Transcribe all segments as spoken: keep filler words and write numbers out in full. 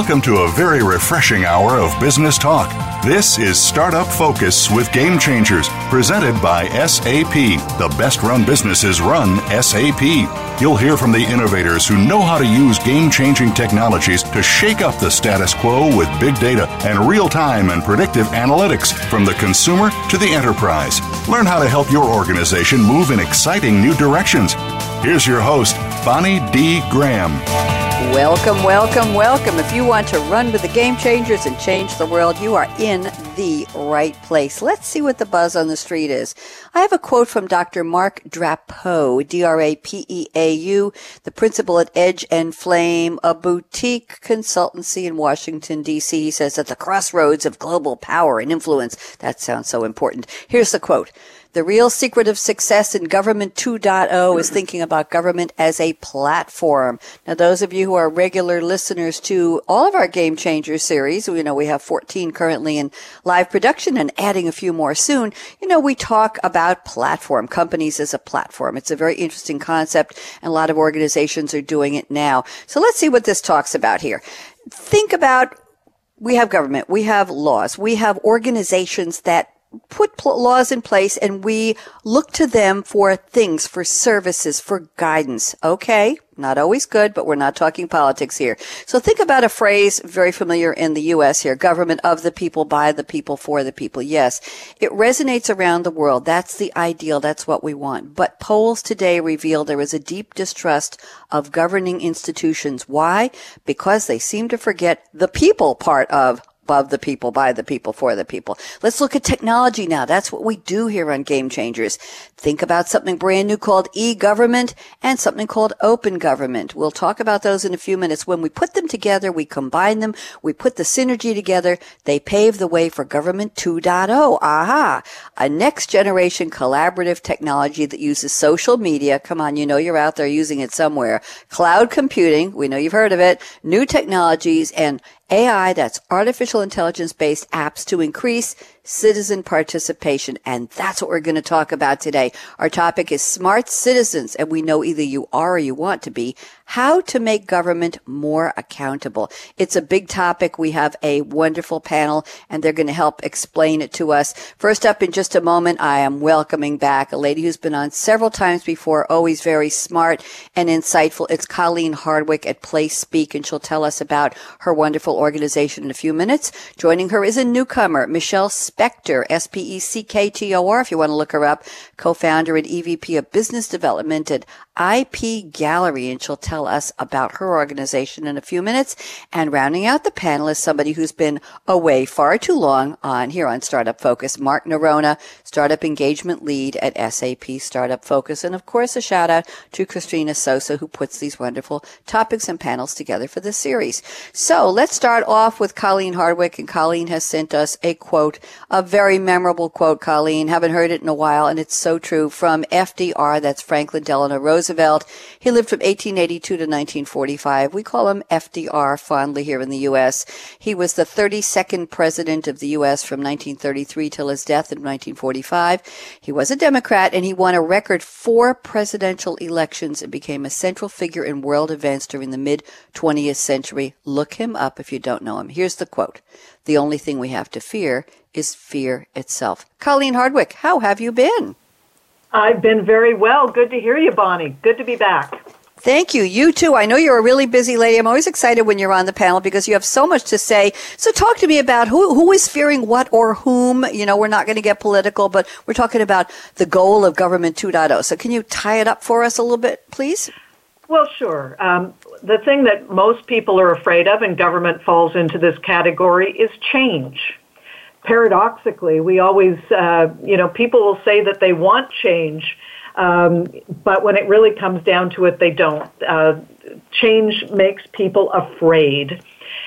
Welcome to a very refreshing hour of business talk. This is Startup Focus with Game Changers, presented by S A P. The best-run businesses run S A P. You'll hear from the innovators who know how to use game-changing technologies to shake up the status quo with big data and real-time and predictive analytics from the consumer to the enterprise. Learn how to help your organization move in exciting new directions. Here's your host, Bonnie D. Graham. Welcome, welcome, welcome. If you want to run with the Game Changers and change the world, you are in the right place. Let's see what the buzz on the street is. I have a quote from Doctor Mark Drapeau, D R A P E A U, the principal at Edge and Flame, a boutique consultancy in Washington, D C. He says, at the crossroads of global power and influence. That sounds so important. Here's the quote. The real secret of success in Government two point oh is thinking about government as a platform. Now, those of you who are regular listeners to all of our Game Changer series, you know, we have fourteen currently in live production and adding a few more soon. You know, we talk about platform, companies as a platform. It's a very interesting concept, and a lot of organizations are doing it now. So let's see what this talks about here. Think about, we have government, we have laws, we have organizations that put pl- laws in place, and we look to them for things, for services, for guidance. Okay, not always good, but we're not talking politics here. So think about a phrase very familiar in the U S here, government of the people, by the people, for the people. Yes, it resonates around the world. That's the ideal. That's what we want. But polls today reveal there is a deep distrust of governing institutions. Why? Because they seem to forget the people part of of the people, by the people, for the people. Let's look at technology now. That's what we do here on Game Changers. Think about something brand new called e-government and something called open government. We'll talk about those in a few minutes. When we put them together, we combine them, we put the synergy together, they pave the way for Government two point oh. Aha! A next-generation collaborative technology that uses social media. Come on, you know you're out there using it somewhere. Cloud computing, we know you've heard of it, new technologies, and A I, that's artificial intelligence-based apps to increase citizen participation. And that's what we're going to talk about today. Our topic is smart citizens, and we know either you are or you want to be, how to make government more accountable. It's a big topic. We have a wonderful panel, and they're going to help explain it to us. First up, in just a moment, I am welcoming back a lady who's been on several times before, always very smart and insightful. It's Colleen Hardwick at PlaceSpeak, and she'll tell us about her wonderful organization in a few minutes. Joining her is a newcomer, Michelle Spector, S P E C K T O R, if you want to look her up, co-founder and E V P of Business Development at I P Gallery, and she'll tell us about her organization in a few minutes. And rounding out the panel is somebody who's been away far too long on here on Startup Focus, Mark Nerona, Startup Engagement Lead at S A P Startup Focus. And, of course, a shout-out to Christina Sosa, who puts these wonderful topics and panels together for this series. So let's start off with Colleen Hardwick, and Colleen has sent us a quote, a very memorable quote, Colleen. Haven't heard it in a while, and it's so true, from F D R, that's Franklin Delano Roosevelt. He lived from eighteen eighty-two to nineteen forty-five. We call him F D R fondly here in the U S. He was the thirty-second president of the U S from nineteen thirty-three till his death in nineteen forty-five. He was a Democrat, and he won a record four presidential elections and became a central figure in world events during the mid-twentieth century. Look him up if you don't know him. Here's the quote. The only thing we have to fear is fear itself. Colleen Hardwick, how have you been? I've been very well. Good to hear you, Bonnie. Good to be back. Thank you. You too. I know you're a really busy lady. I'm always excited when you're on the panel because you have so much to say. So talk to me about who who is fearing what or whom. You know, we're not going to get political, but we're talking about the goal of Government two point oh. So can you tie it up for us a little bit, please? Well, sure. Um, the thing that most people are afraid of, and government falls into this category, is change. Paradoxically, we always, uh, you know, people will say that they want change, um, but when it really comes down to it, they don't. Uh, change makes people afraid.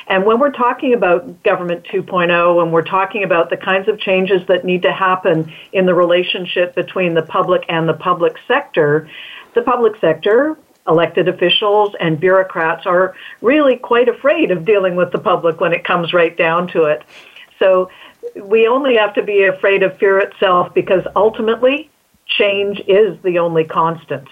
And when we're talking about Government two point oh, and we're talking about the kinds of changes that need to happen in the relationship between the public and the public sector, the public sector, elected officials and bureaucrats are really quite afraid of dealing with the public when it comes right down to it. So we only have to be afraid of fear itself because ultimately change is the only constant.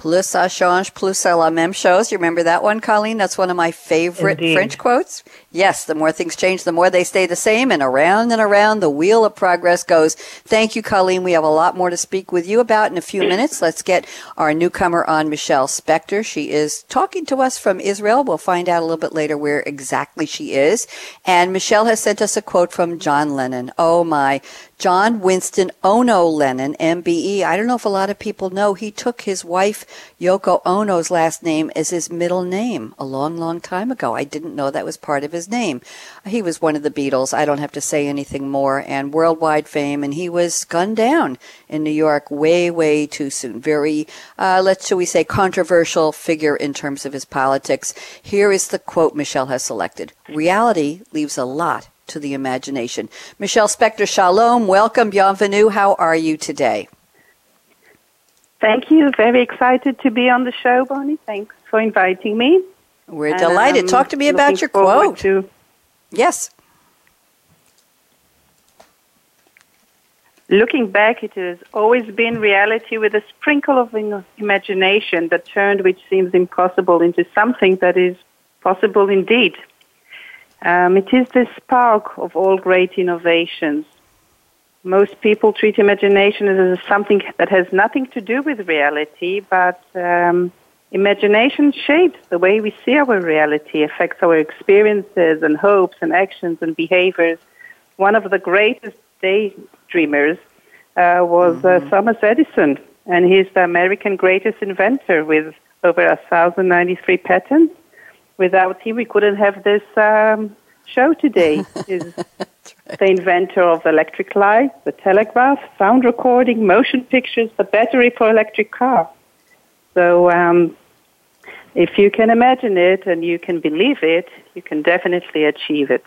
Plus ça change, plus c'est la même chose. You remember that one, Colleen? That's one of my favorite Indeed. French quotes. Yes, the more things change, the more they stay the same, and around and around the wheel of progress goes. Thank you, Colleen. We have a lot more to speak with you about in a few minutes. Let's get our newcomer on, Michelle Spector. She is talking to us from Israel. We'll find out a little bit later where exactly she is. And Michelle has sent us a quote from John Lennon. Oh, my. John Winston Ono Lennon, M B E. I don't know if a lot of people know, he took his wife Yoko Ono's last name as his middle name a long, long time ago. I didn't know that was part of his name. He was one of the Beatles. I don't have to say anything more. And worldwide fame. And he was gunned down in New York way, way too soon. Very, uh, let's, shall we say, controversial figure in terms of his politics. Here is the quote Michelle has selected. Reality leaves a lot to the imagination. Michelle Spector, shalom, welcome, bienvenue. How are you today? Thank you. Very excited to be on the show, Bonnie. Thanks for inviting me. We're and delighted. Um, Talk to me about your quote. To... Yes. Looking back, it has always been reality with a sprinkle of imagination that turned which seems impossible into something that is possible indeed. Um, it is the spark of all great innovations. Most people treat imagination as something that has nothing to do with reality, but um, imagination shapes the way we see our reality, affects our experiences and hopes and actions and behaviors. One of the greatest daydreamers uh, was mm-hmm. uh, Thomas Edison, and he's the American greatest inventor with over one thousand ninety-three patents. Without him, we couldn't have this um, show today. He's right. The inventor of the electric light, the telegraph, sound recording, motion pictures, the battery for electric car. So um, if you can imagine it and you can believe it, you can definitely achieve it.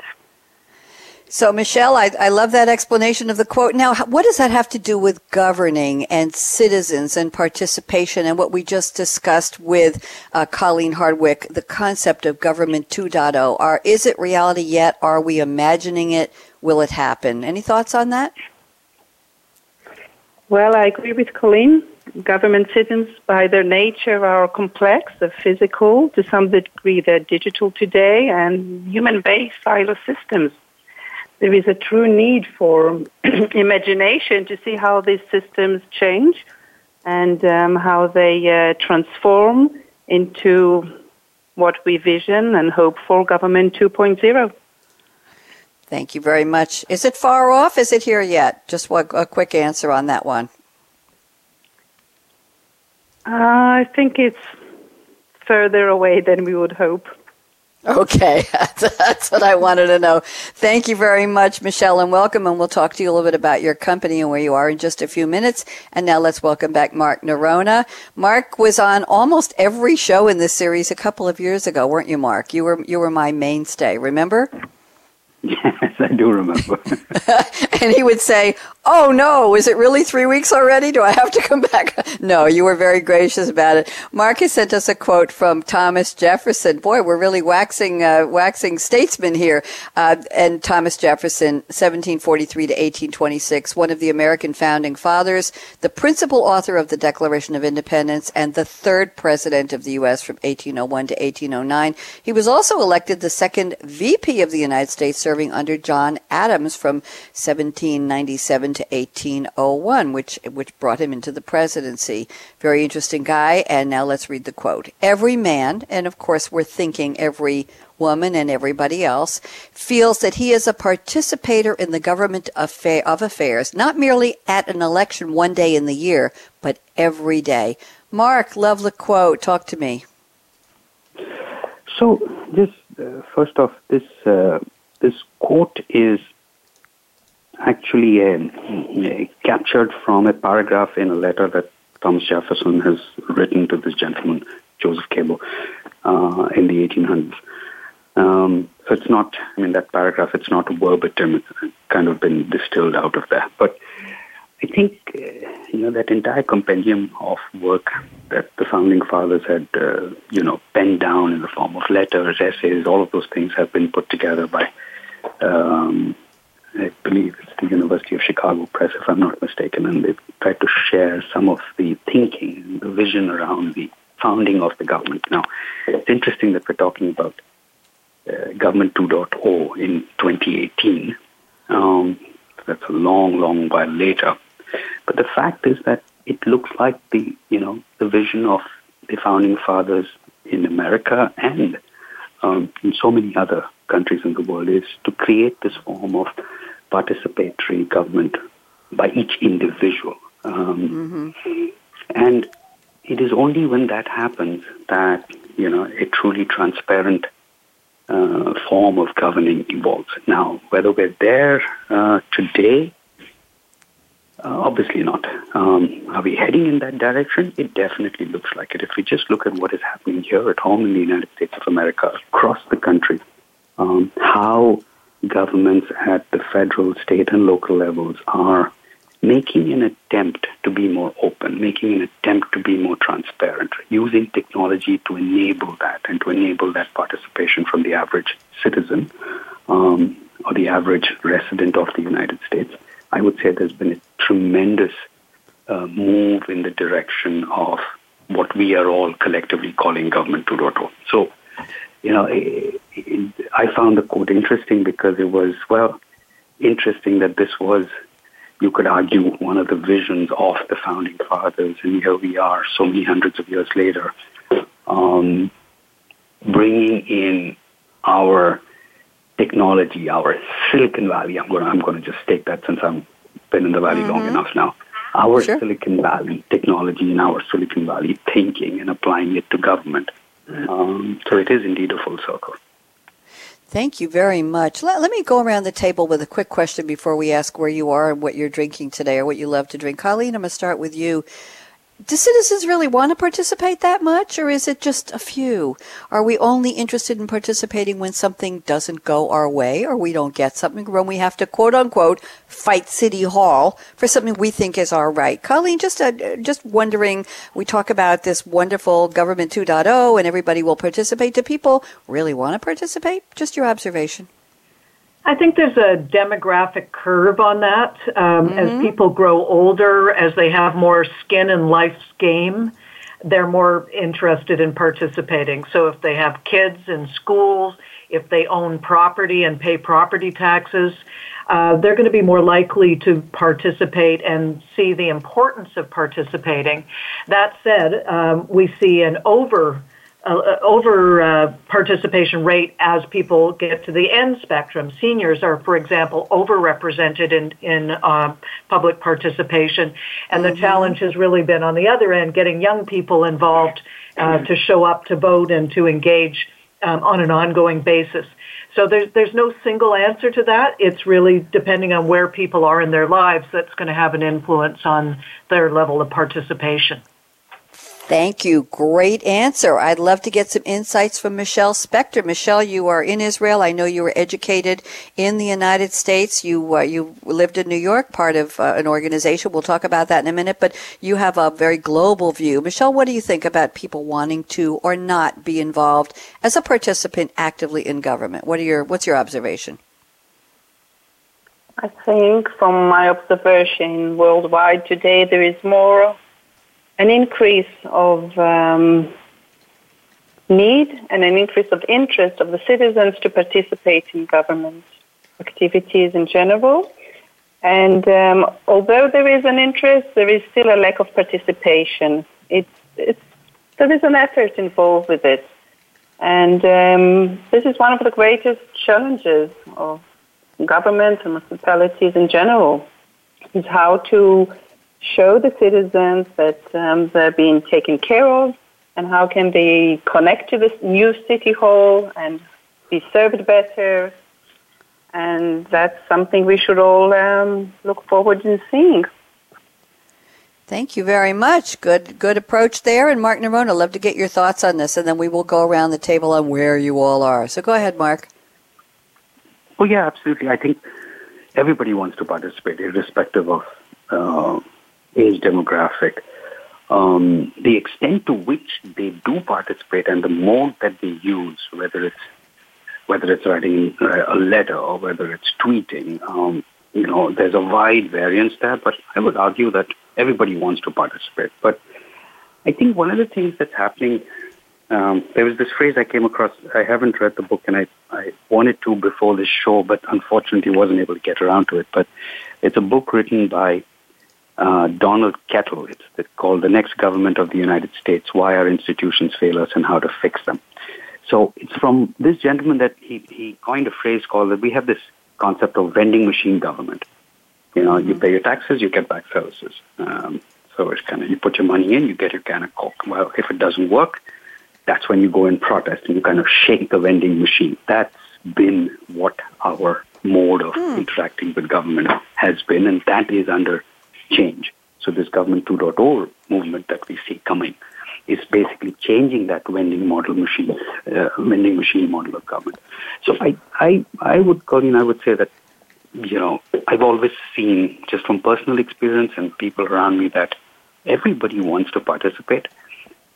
So, Michelle, I, I love that explanation of the quote. Now, what does that have to do with governing and citizens and participation and what we just discussed with uh, Colleen Hardwick, the concept of government two point oh? Are, is it reality yet? Are we imagining it? Will it happen? Any thoughts on that? Well, I agree with Colleen. Government systems, by their nature, are complex. They're physical. To some degree, they're digital today, and human-based silo systems. There is a true need for imagination to see how these systems change and um, how they uh, transform into what we vision and hope for government two point oh. Thank you very much. Is it far off? Is it here yet? Just one, a quick answer on that one. Uh, I think it's further away than we would hope. Okay, that's what I wanted to know. Thank you very much, Michelle, and welcome. And we'll talk to you a little bit about your company and where you are in just a few minutes. And now let's welcome back Mark Nerona. Mark was on almost every show in this series a couple of years ago, weren't you, Mark? You were you were my mainstay, remember? Yes, I do remember. And he would say, oh, no, is it really three weeks already? Do I have to come back? No, you were very gracious about it. Mark has sent us a quote from Thomas Jefferson. Boy, we're really waxing uh, waxing statesmen here. Uh, and Thomas Jefferson, seventeen forty-three to eighteen twenty-six, one of the American founding fathers, the principal author of the Declaration of Independence, and the third president of the U S from eighteen oh one to eighteen oh nine. He was also elected the second V P of the United States, serving under John Adams from seventeen ninety-seven to eighteen oh one, which which brought him into the presidency. Very interesting guy. And now let's read the quote. Every man, and of course we're thinking every woman and everybody else, feels that he is a participator in the government affair of affairs, not merely at an election one day in the year, but every day. Mark, love the quote. Talk to me. So this, uh, first off, this... Uh This quote is actually uh, uh, captured from a paragraph in a letter that Thomas Jefferson has written to this gentleman, Joseph Cable, uh, in the eighteen hundreds. Um, so it's not, I mean, that paragraph, it's not verbatim. It's kind of been distilled out of that. But I think, uh, you know, that entire compendium of work that the founding fathers had, uh, you know, penned down in the form of letters, essays, all of those things have been put together by Um, I believe it's the University of Chicago Press, if I'm not mistaken, and they've tried to share some of the thinking and the vision around the founding of the government. Now, it's interesting that we're talking about uh, Government two point oh in twenty eighteen. Um, that's a long, long while later. But the fact is that it looks like the, you know, the vision of the founding fathers in America and um, in so many other countries in the world is to create this form of participatory government by each individual. Um, mm-hmm. And it is only when that happens that, you know, a truly transparent uh, form of governing evolves. Now, whether we're there uh, today, Uh, obviously not. Um, are we heading in that direction? It definitely looks like it. If we just look at what is happening here at home in the United States of America, across the country, um, how governments at the federal, state, and local levels are making an attempt to be more open, making an attempt to be more transparent, using technology to enable that and to enable that participation from the average citizen um, or the average resident of the United States. I would say there's been a tremendous uh, move in the direction of what we are all collectively calling Government two point oh. So, you know, it, it, I found the quote interesting because it was, well, interesting that this was, you could argue, one of the visions of the Founding Fathers. And here we are, so many hundreds of years later, um, bringing in our technology, our Silicon Valley. I'm going. To, I'm going to just take that since I've been in the Valley mm-hmm. long enough now. Our sure. Silicon Valley technology and our Silicon Valley thinking and applying it to government. Um, so it is indeed a full circle. Thank you very much. Let, let me go around the table with a quick question before we ask where you are and what you're drinking today or what you love to drink. Colleen, I'm going to start with you. Do citizens really want to participate that much, or is it just a few? Are we only interested in participating when something doesn't go our way or we don't get something, when we have to, quote-unquote, fight City Hall for something we think is our right? Colleen, just uh, just wondering, we talk about this wonderful Government two point oh and everybody will participate. Do people really want to participate? Just your observation. I think there's a demographic curve on that. Um, mm-hmm. As people grow older, as they have more skin in life's game, they're more interested in participating. So if they have kids in schools, if they own property and pay property taxes, uh, they're going to be more likely to participate and see the importance of participating. That said, um, we see an over Uh, over uh, participation rate as people get to the end spectrum. Seniors are, for example, overrepresented in, in uh, public participation, and mm-hmm. the challenge has really been on the other end, getting young people involved uh, mm-hmm. to show up, to vote, and to engage um, on an ongoing basis. So there's, there's no single answer to that. It's really depending on where people are in their lives that's going to have an influence on their level of participation. Thank you. Great answer. I'd love to get some insights from Michelle Spector. Michelle, you are in Israel. I know you were educated in the United States. You uh, you lived in New York, part of uh, an organization. We'll talk about that in a minute, but you have a very global view. Michelle, what do you think about people wanting to or not be involved as a participant actively in government? What are your what's your observation? I think from my observation worldwide today, there is more an increase of um, need and an increase of interest of the citizens to participate in government activities in general. And um, although there is an interest, there is still a lack of participation. It's, it's, there is an effort involved with it. And um, this is one of the greatest challenges of governments and municipalities in general, is how to show the citizens that um, they're being taken care of, and how can they connect to this new city hall and be served better. And that's something we should all um, look forward to seeing. Thank you very much. Good good approach there. And Mark Nerona, love to get your thoughts on this, and then we will go around the table on where you all are. So go ahead, Mark. Oh, yeah, absolutely. I think everybody wants to participate, irrespective of Uh, age demographic. Um, the extent to which they do participate and the mode that they use, whether it's whether it's writing a letter or whether it's tweeting. Um, you know, there's a wide variance there, but I would argue that everybody wants to participate. But I think one of the things that's happening, um, there was this phrase I came across. I haven't read the book, and I, I wanted to before this show, but unfortunately wasn't able to get around to it. But it's a book written by uh, Donald Kettle. It's, it's called The Next Government of the United States, Why Our Institutions Fail Us and How to Fix Them. So it's from this gentleman that he, he coined a phrase called that we have this concept of vending machine government. You know, you pay your taxes, you get back services. Um, so it's kind of, you put your money in, you get your can of Coke. Well, if it doesn't work, that's when you go and protest and you kind of shake the vending machine. That's been what our mode of mm. interacting with government has been, and that is under change. So this Government two point oh movement that we see coming is basically changing that vending model machine, uh, vending machine model of government. So I, I, I would, Colleen, I would say that, you know, I've always seen just from personal experience and people around me that everybody wants to participate.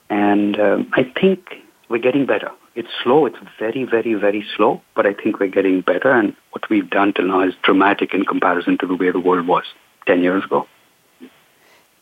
And um, I think we're getting better. It's slow. It's very, very, very slow. But I think we're getting better. And what we've done till now is dramatic in comparison to the way the world was ten years ago.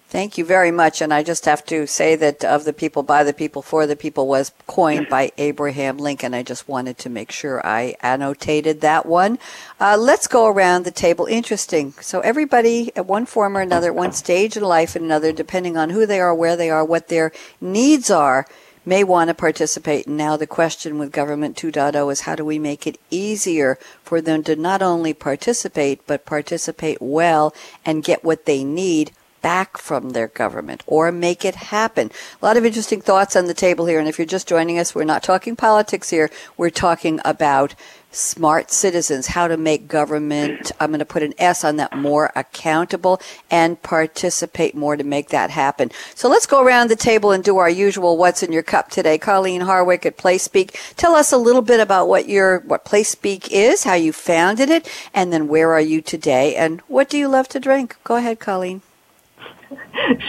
Thank you very much. And I just have to say that Of the People, By the People, For the People was coined by Abraham Lincoln. I just wanted to make sure I annotated that one. Uh, let's go around the table. Interesting. So everybody at one form or another, at one stage in life and another, depending on who they are, where they are, what their needs are, may want to participate. And now the question with Government two point oh is how do we make it easier for them to not only participate, but participate well and get what they need back from their government or make it happen. A lot of interesting thoughts on the table here. And if you're just joining us, we're not talking politics here. We're talking about smart citizens, how to make government, I'm going to put an S on that, more accountable and participate more to make that happen. So let's go around the table and do our usual what's in your cup today. Colleen Hardwick at PlaceSpeak, tell us a little bit about what your what PlaceSpeak is, how you founded it, and then where are you today, and what do you love to drink? Go ahead, Colleen.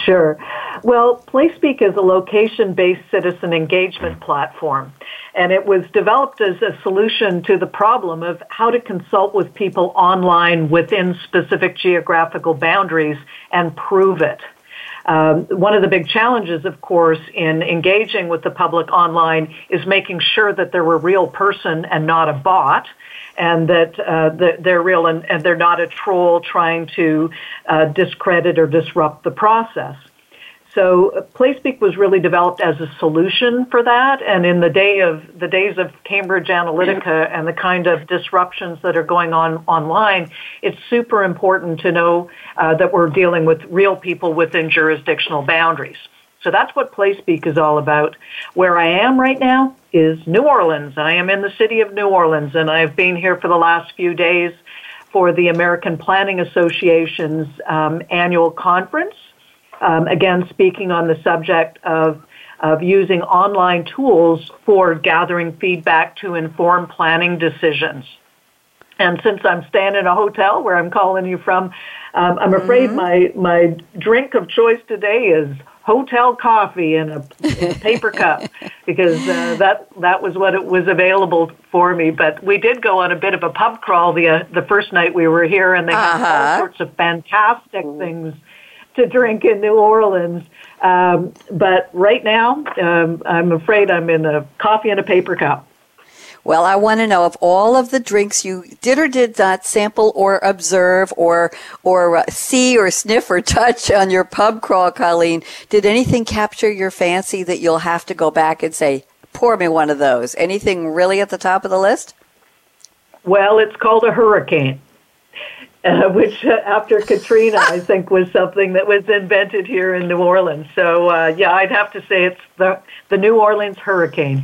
Sure. Well, PlaceSpeak is a location-based citizen engagement platform, and it was developed as a solution to the problem of how to consult with people online within specific geographical boundaries and prove it. Um, one of the big challenges, of course, in engaging with the public online is making sure that they're a real person and not a bot, and that uh, they're real and, and they're not a troll trying to uh, discredit or disrupt the process. So PlaceSpeak was really developed as a solution for that, and in the day of the days of Cambridge Analytica and the kind of disruptions that are going on online, it's super important to know uh, that we're dealing with real people within jurisdictional boundaries. So that's what PlaceSpeak is all about. Where I am right now is New Orleans. I am in the city of New Orleans, and I've been here for the last few days for the American Planning Association's um, annual conference. Um, again, speaking on the subject of of using online tools for gathering feedback to inform planning decisions. And since I'm staying in a hotel where I'm calling you from, um, I'm mm-hmm. afraid my my drink of choice today is hotel coffee in a, in a paper cup, because uh, that that was what it was available for me. But we did go on a bit of a pub crawl the uh, the first night we were here, and they uh-huh. had all sorts of fantastic things to drink in New Orleans. Um, but right now, um, I'm afraid I'm in a coffee in a paper cup. Well, I want to know of all of the drinks you did or did not sample or observe or or uh, see or sniff or touch on your pub crawl, Colleen, did anything capture your fancy that you'll have to go back and say, pour me one of those? Anything really at the top of the list? Well, it's called a hurricane. Uh, which, uh, after Katrina, I think was something that was invented here in New Orleans. So, uh, yeah, I'd have to say it's the, the New Orleans hurricane.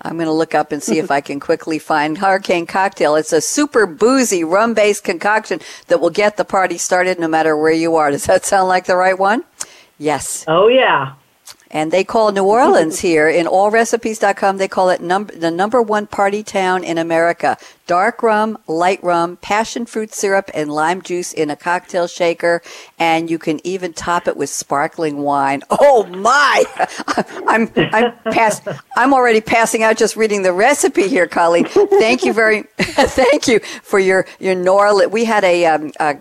I'm going to look up and see if I can quickly find Hurricane Cocktail. It's a super boozy, rum-based concoction that will get the party started no matter where you are. Does that sound like the right one? Yes. Oh, yeah. And they call New Orleans here in all recipes dot com. They call it num- the number one party town in America. Dark rum, light rum, passion fruit syrup, and lime juice in a cocktail shaker. And you can even top it with sparkling wine. Oh my! I'm I'm pass- I'm already passing out just reading the recipe here, Colleen. Thank you very thank you for your your New Orleans. We had a. Um, a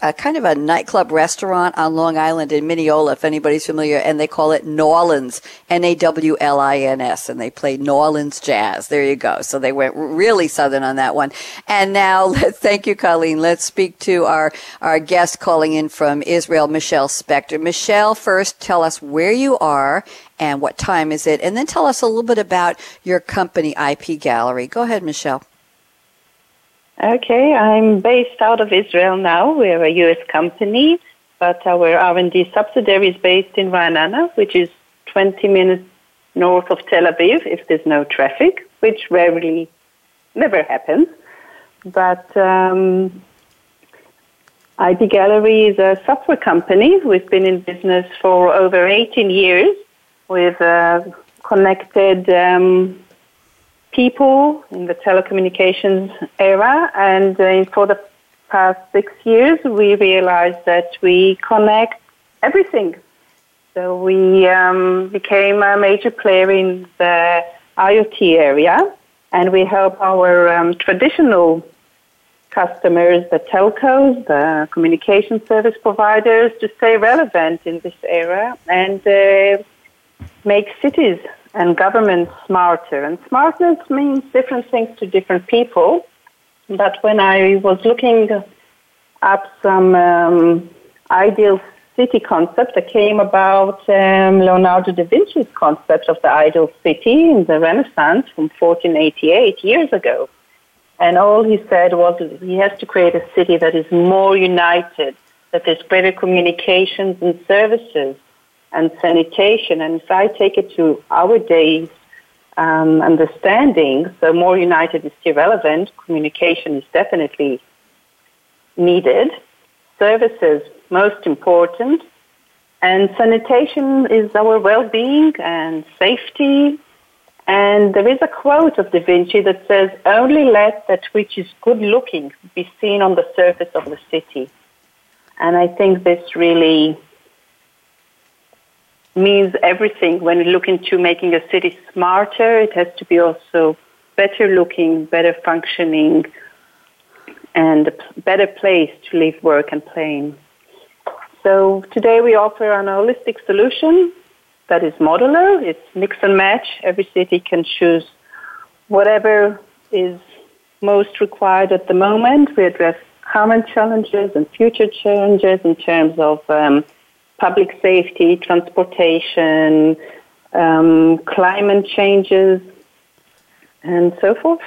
Uh, kind of a nightclub restaurant on Long Island in Mineola, if anybody's familiar, and they call it Nawlins, N A W L I N S, and they play Nawlins jazz. There you go. So they went really southern on that one. And now, let's, thank you, Colleen. Let's speak to our, our guest calling in from Israel, Michelle Spector. Michelle, first, tell us where you are and what time is it, and then tell us a little bit about your company, I P Gallery. Go ahead, Michelle. Okay, I'm based out of Israel now. We're a U S company, but our R and D subsidiary is based in Ra'anana, which is twenty minutes north of Tel Aviv if there's no traffic, which rarely, never happens. But um, I P Gallery is a software company. We've been in business for over eighteen years. We've uh, connected... Um, people in the telecommunications era, and uh, for the past six years we realized that we connect everything. So we um, became a major player in the IoT area, and we help our um, traditional customers, the telcos, the communication service providers, to stay relevant in this era and uh, make cities and government smarter. And smartness means different things to different people. But when I was looking up some um, ideal city concept, I came about um, Leonardo da Vinci's concept of the ideal city in the Renaissance from fourteen eighty-eight, years ago. And all he said was he has to create a city that is more united, that there's greater communications and services, and sanitation. And if I take it to our day's um, understanding, so more united is still relevant, communication is definitely needed, services most important, and sanitation is our well-being and safety. And there is a quote of Da Vinci that says, only let that which is good-looking be seen on the surface of the city. And I think this really means everything when we look into making a city smarter. It has to be also better looking, better functioning, and a better place to live, work, and play in. So today we offer an holistic solution that is modular. It's mix and match. Every city can choose whatever is most required at the moment. We address current challenges and future challenges in terms of um, public safety, transportation, um, climate changes, and so forth.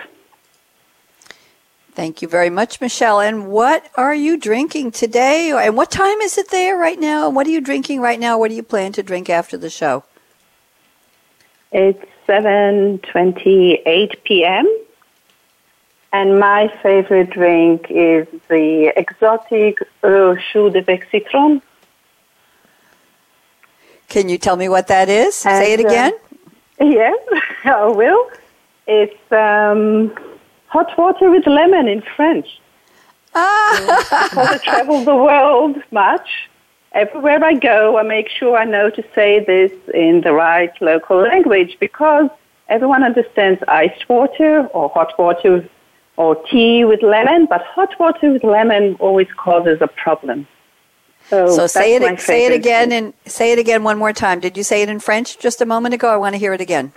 Thank you very much, Michelle. And what are you drinking today? And what time is it there right now? And what are you drinking right now? What do you plan to drink after the show? It's seven twenty-eight p.m. And my favorite drink is the exotic uh, Jus de Bec Citron. Can you tell me what that is? And, Say it again. Uh, yes, I will. It's um, hot water with lemon in French. Ah! Because I travel the world much. Everywhere I go, I make sure I know to say this in the right local language, because everyone understands iced water or hot water or tea with lemon, but hot water with lemon always causes a problem. So, so say it say it again and say it again one more time. Did you say it in French just a moment ago? I want to hear it again.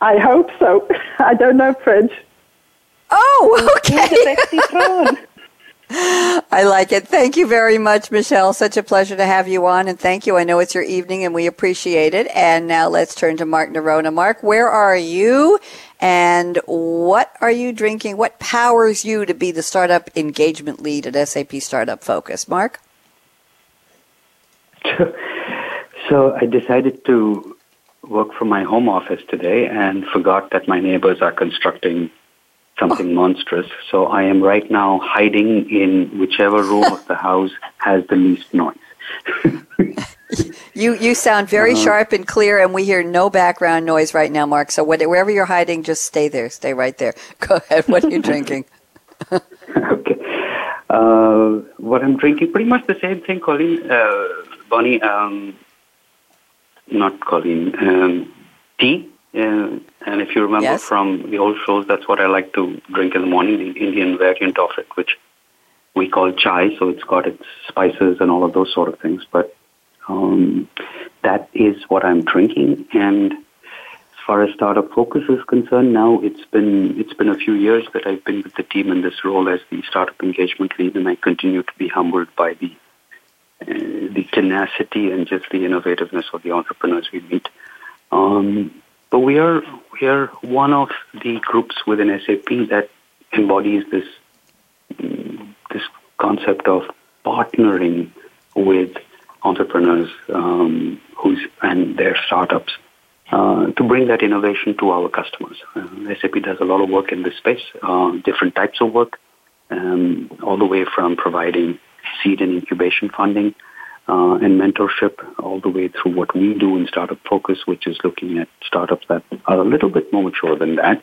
I hope so. I don't know French. Oh, okay. I like it. Thank you very much, Michelle. Such a pleasure to have you on, and thank you. I know it's your evening, and we appreciate it. And now let's turn to Mark Nerona. Mark, where are you, and what are you drinking? What powers you to be the startup engagement lead at S A P Startup Focus? Mark? So I decided to work from my home office today and forgot that my neighbors are constructing something monstrous. So I am right now hiding in whichever room of the house has the least noise. You you sound very uh-huh. sharp and clear, and we hear no background noise right now, Mark. So what, wherever you're hiding, just stay there. Stay right there. Go ahead. What are you drinking? Okay. Uh, what I'm drinking, pretty much the same thing, Colleen. Uh, Bonnie, um, not Colleen, um, tea. Uh, and if you remember yes. from the old shows, that's what I like to drink in the morning, the Indian variant of it, which we call chai. So it's got its spices and all of those sort of things. But Um, that is what I'm drinking. And as far as Startup Focus is concerned, now it's been it's been a few years that I've been with the team in this role as the Startup Engagement Lead, and I continue to be humbled by the uh, the tenacity and just the innovativeness of the entrepreneurs we meet. Um, but we are we are one of the groups within S A P that embodies this um, this concept of partnering with entrepreneurs um, who's and their startups uh, to bring that innovation to our customers. Uh, S A P does a lot of work in this space, uh, different types of work, um, all the way from providing seed and incubation funding uh, and mentorship, all the way through what we do in Startup Focus, which is looking at startups that are a little bit more mature than that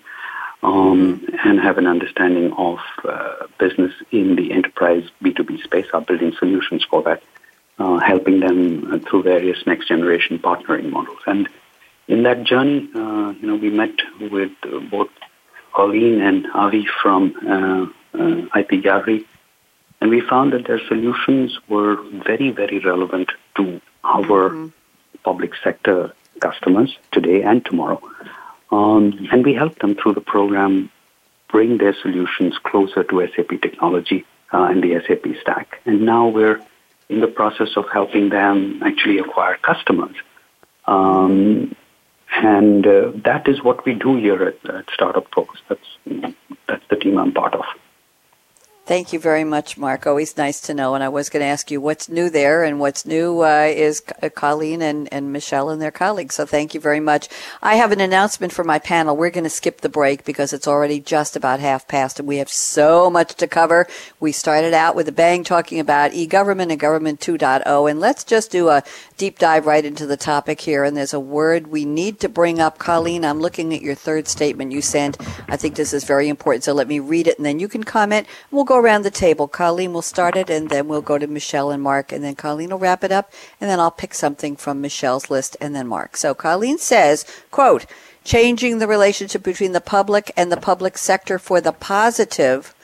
um, and have an understanding of uh, business in the enterprise B two B space, are building solutions for that. Uh, helping them uh, through various next-generation partnering models. And in that journey, uh, you know, we met with uh, both Colleen and Avi from uh, uh, I P Gallery, and we found that their solutions were very, very relevant to our mm-hmm. public sector customers today and tomorrow. Um, and we helped them through the program bring their solutions closer to S A P technology uh, and the S A P stack. And now we're in the process of helping them actually acquire customers. Um, and uh, that is what we do here at, at Startup Focus. That's, that's the team I'm part of. Thank you very much, Mark. Always nice to know. And I was going to ask you what's new there, and what's new uh, is Colleen and, and Michelle and their colleagues. So thank you very much. I have an announcement for my panel. We're going to skip the break because it's already just about half past, and we have so much to cover. We started out with a bang talking about e-government and government two point oh, and let's just do a deep dive right into the topic here. And there's a word we need to bring up. Colleen, I'm looking at your third statement you sent. I think this is very important, so let me read it, and then you can comment. We'll go around the table. Colleen will start it, and then we'll go to Michelle and Mark, and then Colleen will wrap it up, and then I'll pick something from Michelle's list, and then Mark. So Colleen says, quote, changing the relationship between the public and the public sector for the positive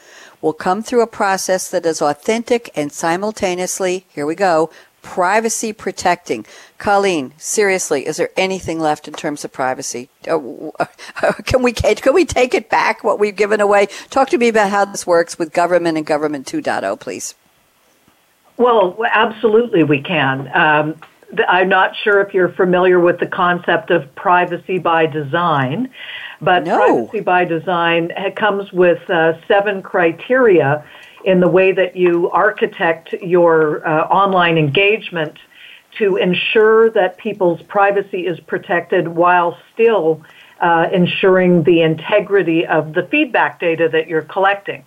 will come through a process that is authentic and simultaneously, here we go, privacy protecting. Colleen, seriously, is there anything left in terms of privacy? Can we can we take it back, what we've given away? Talk to me about how this works with government and government two point oh, please. Well, absolutely we can. Um, I'm not sure if you're familiar with the concept of privacy by design, but no. Privacy by design comes with uh, seven criteria in the way that you architect your uh, online engagement to ensure that people's privacy is protected while still uh, ensuring the integrity of the feedback data that you're collecting.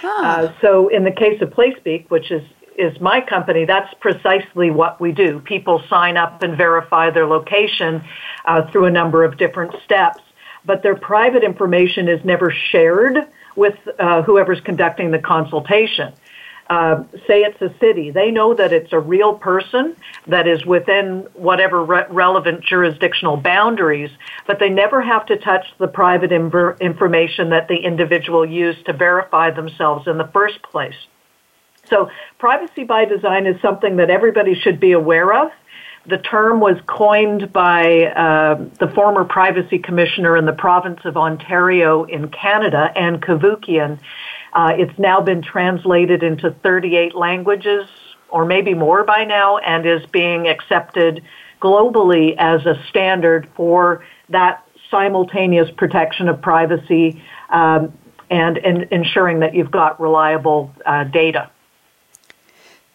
Huh. Uh, so in the case of PlaceSpeak, which is, is my company, that's precisely what we do. People sign up and verify their location uh, through a number of different steps, but their private information is never shared with uh, whoever's conducting the consultation. Uh, say it's a city. They know that it's a real person that is within whatever re- relevant jurisdictional boundaries, but they never have to touch the private imber- information that the individual used to verify themselves in the first place. So privacy by design is something that everybody should be aware of. The term was coined by uh, the former privacy commissioner in the province of Ontario in Canada, Anne Cavoukian. Uh, it's now been translated into thirty-eight languages, or maybe more by now, and is being accepted globally as a standard for that simultaneous protection of privacy um, and, and ensuring that you've got reliable uh, data.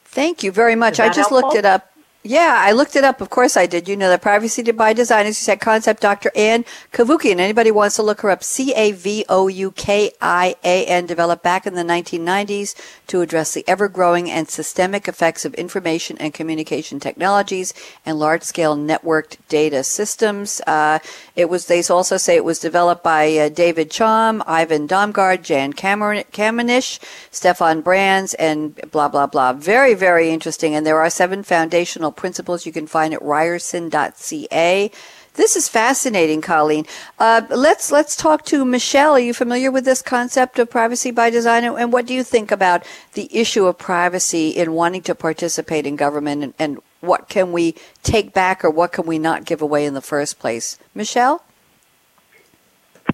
Thank you very much. I just helpful? looked it up. Yeah, I looked it up. Of course I did. You know that Privacy by Design is that concept, Doctor Anne Cavoukian. Anybody wants to look her up, C A V O U K I A N, developed back in the nineteen nineties to address the ever-growing and systemic effects of information and communication technologies and large-scale networked data systems. Uh, it was. They also say it was developed by uh, David Chaum, Ivan Domgard, Jan Kamer- Kamenisch, Stefan Brands, and blah, blah, blah. Very, very interesting. And there are seven foundational principles you can find at ryerson dot c a. This is fascinating, Colleen. Uh, let's let's talk to Michelle. Are you familiar with this concept of privacy by design? And what do you think about the issue of privacy in wanting to participate in government, and, and what can we take back or what can we not give away in the first place? Michelle?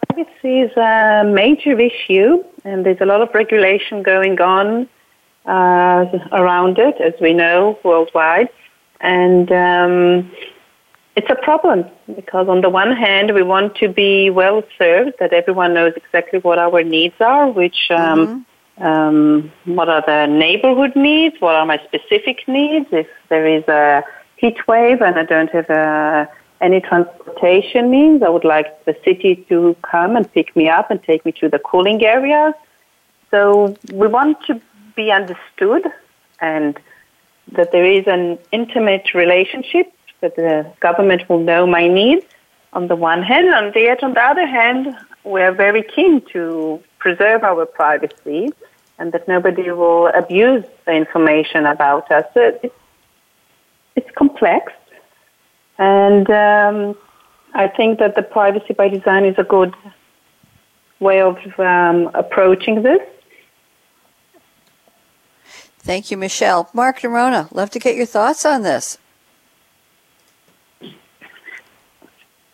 Privacy is a major issue, and there's a lot of regulation going on uh, around it, as we know, worldwide. And um, it's a problem because on the one hand, we want to be well served, that everyone knows exactly what our needs are, which um, mm-hmm. um, what are the neighborhood needs, what are my specific needs. If there is a heat wave and I don't have uh, any transportation means, I would like the city to come and pick me up and take me to the cooling areas. So we want to be understood and that there is an intimate relationship, that the government will know my needs on the one hand, and yet on the other hand, we are very keen to preserve our privacy and that nobody will abuse the information about us. So it's, it's complex, and um, I think that the privacy by design is a good way of um, approaching this. Thank you, Michelle. Mark Nerona, love to get your thoughts on this.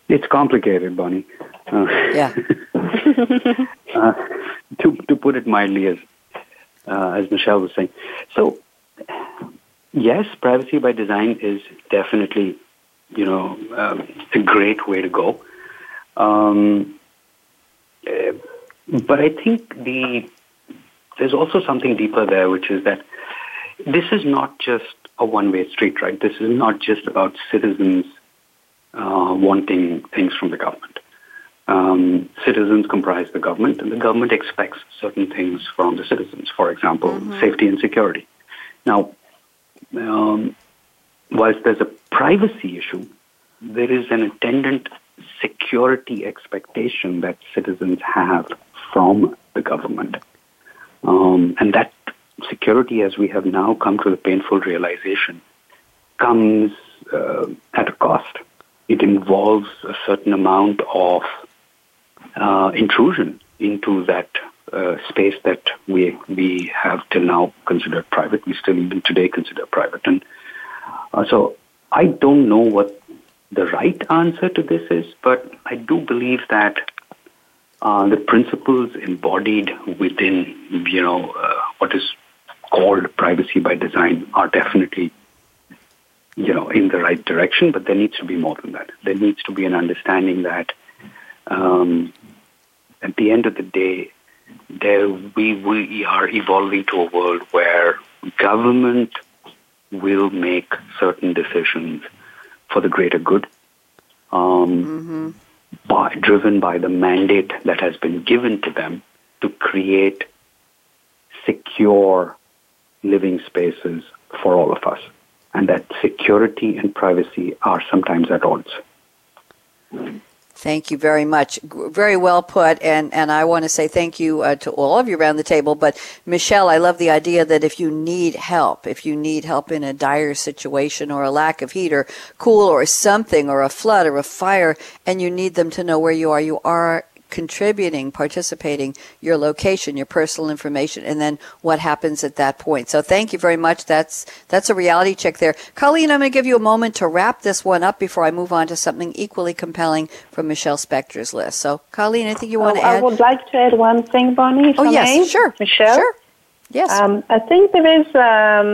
It's complicated, Bonnie. Uh, yeah. uh, to to put it mildly, as uh, as Michelle was saying. So, yes, privacy by design is definitely, you know, um, a great way to go. Um, uh, but I think the there's also something deeper there, which is that this is not just a one-way street, right? This is not just about citizens uh, wanting things from the government. Um, citizens comprise the government, and the government expects certain things from the citizens, for example, mm-hmm. safety and security. Now, um, whilst there's a privacy issue, there is an attendant security expectation that citizens have from the government. Um, and that security, as we have now come to the painful realization, comes uh, at a cost. It involves a certain amount of uh, intrusion into that uh, space that we we have till now considered private. We still even today consider private. And uh, so I don't know what the right answer to this is, but I do believe that Uh, the principles embodied within, you know, uh, what is called privacy by design are definitely, you know, in the right direction, but there needs to be more than that. There needs to be an understanding that um, at the end of the day, there we, we are evolving to a world where government will make certain decisions for the greater good. Um, mm-hmm. By, driven by the mandate that has been given to them to create secure living spaces for all of us, and that security and privacy are sometimes at odds. Thank you very much. Very well put, and, and I want to say thank you uh, to all of you around the table, but Michelle, I love the idea that if you need help, if you need help in a dire situation or a lack of heat or cool or something or a flood or a fire, and you need them to know where you are, you are contributing, participating, your location, your personal information, and then what happens at that point. So thank you very much. That's that's a reality check there. Colleen, I'm going to give you a moment to wrap this one up before I move on to something equally compelling from Michelle Spector's list. So, Colleen, I think you want oh, to add? I would like to add one thing, Bonnie. Oh, yes, me. Sure. Michelle? Sure. Yes. Um, I think there is um,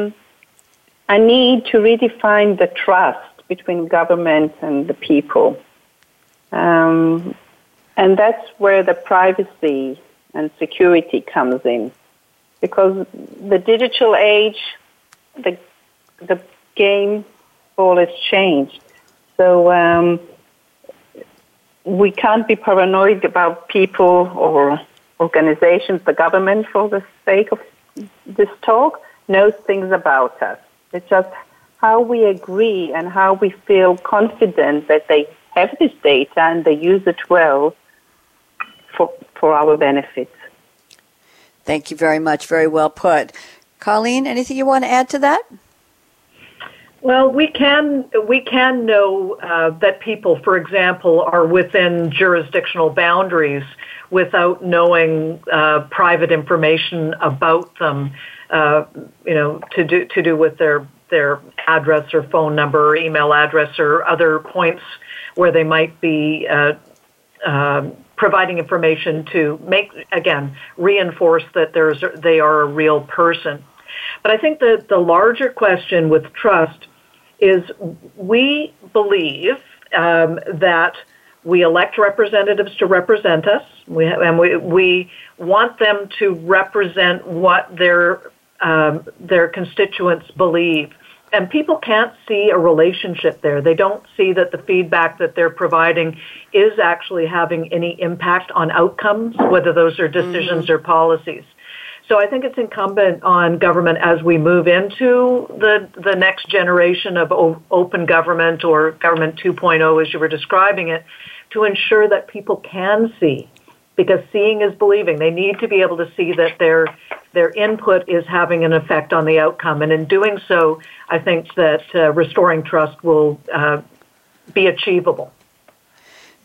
a need to redefine the trust between government and the people. Um And that's where the privacy and security comes in. Because the digital age, the the game all has changed. So um, we can't be paranoid about people or organizations, the government, for the sake of this talk, knows things about us. It's just how we agree and how we feel confident that they have this data and they use it well for for our benefit. Thank you very much. Very well put. Colleen, anything you want to add to that? Well, we can we can know uh, that people, for example, are within jurisdictional boundaries without knowing uh, private information about them, uh, you know, to do to do with their their address or phone number or email address or other points where they might be uh, uh, providing information to make, again, reinforce that there's they are a real person. But I think that the larger question with trust is we believe um, that we elect representatives to represent us, we have, and we, we want them to represent what their um, their constituents believe. And people can't see a relationship there. They don't see that the feedback that they're providing is actually having any impact on outcomes, whether those are decisions mm-hmm. or policies. So I think it's incumbent on government as we move into the the next generation of o- open government or government two point oh, as you were describing it, to ensure that people can see, because seeing is believing. They need to be able to see that their their input is having an effect on the outcome. And in doing so, I think that uh, restoring trust will uh, be achievable.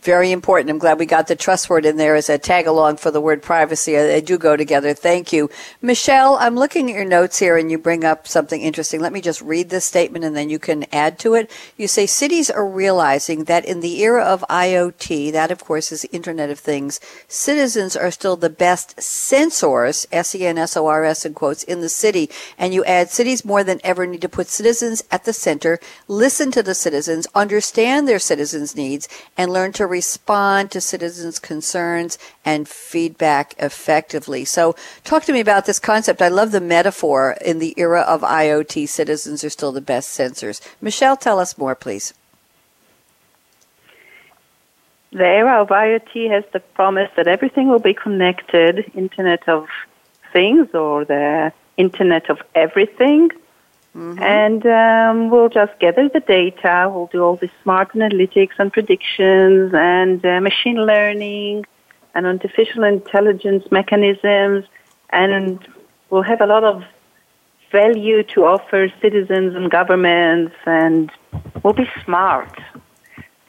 Very important. I'm glad we got the trust word in there as a tag along for the word privacy. They do go together. Thank you. Michelle, I'm looking at your notes here and you bring up something interesting. Let me just read this statement and then you can add to it. You say cities are realizing that in the era of I O T, that of course is Internet of Things, citizens are still the best sensors, S E N S O R S in quotes, in the city. And you add cities more than ever need to put citizens at the center, listen to the citizens, understand their citizens' needs, and learn to respond to citizens' concerns and feedback effectively. So talk to me about this concept. I love the metaphor. In the era of I O T, citizens are still the best sensors. Michelle, tell us more, please. The era of I O T has the promise that everything will be connected, Internet of Things or the Internet of Everything. Mm-hmm. And um, we'll just gather the data, we'll do all the smart analytics and predictions and uh, machine learning and artificial intelligence mechanisms, and we'll have a lot of value to offer citizens and governments, and we'll be smart.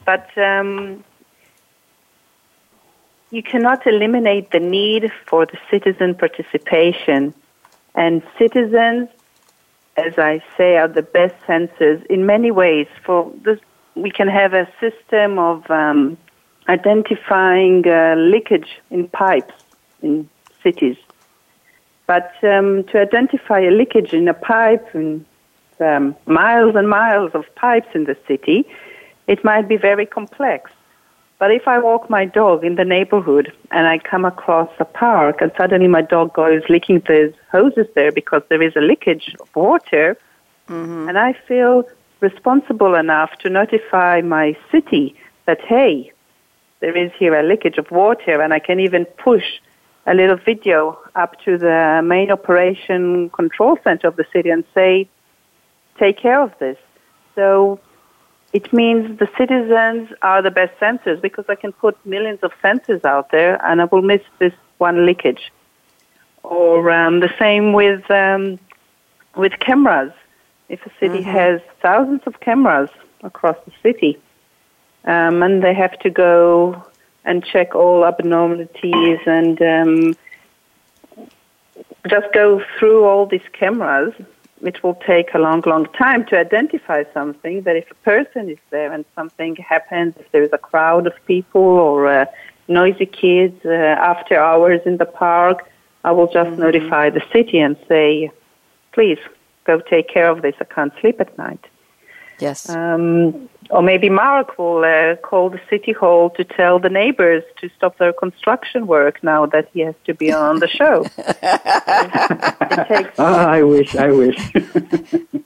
But um, you cannot eliminate the need for the citizen participation, and citizens, as I say, are the best sensors in many ways. For this, we can have a system of um, identifying uh, leakage in pipes in cities. But um, to identify a leakage in a pipe, in um, miles and miles of pipes in the city, it might be very complex. But if I walk my dog in the neighborhood and I come across a park and suddenly my dog goes licking the hoses there because there is a leakage of water, mm-hmm. and I feel responsible enough to notify my city that, hey, there is here a leakage of water, and I can even push a little video up to the main operation control center of the city and say, take care of this. So it means the citizens are the best sensors, because I can put millions of sensors out there and I will miss this one leakage. Or um, the same with um, with cameras. If a city mm-hmm. has thousands of cameras across the city, um, and they have to go and check all abnormalities and um, just go through all these cameras, it will take a long, long time to identify something. That if a person is there and something happens, if there is a crowd of people or uh, noisy kids uh, after hours in the park, I will just mm-hmm. notify the city and say, please, go take care of this. I can't sleep at night. Yes. Um, Or maybe Mark will uh, call the city hall to tell the neighbors to stop their construction work now that he has to be on the show. it takes- oh, I wish, I wish.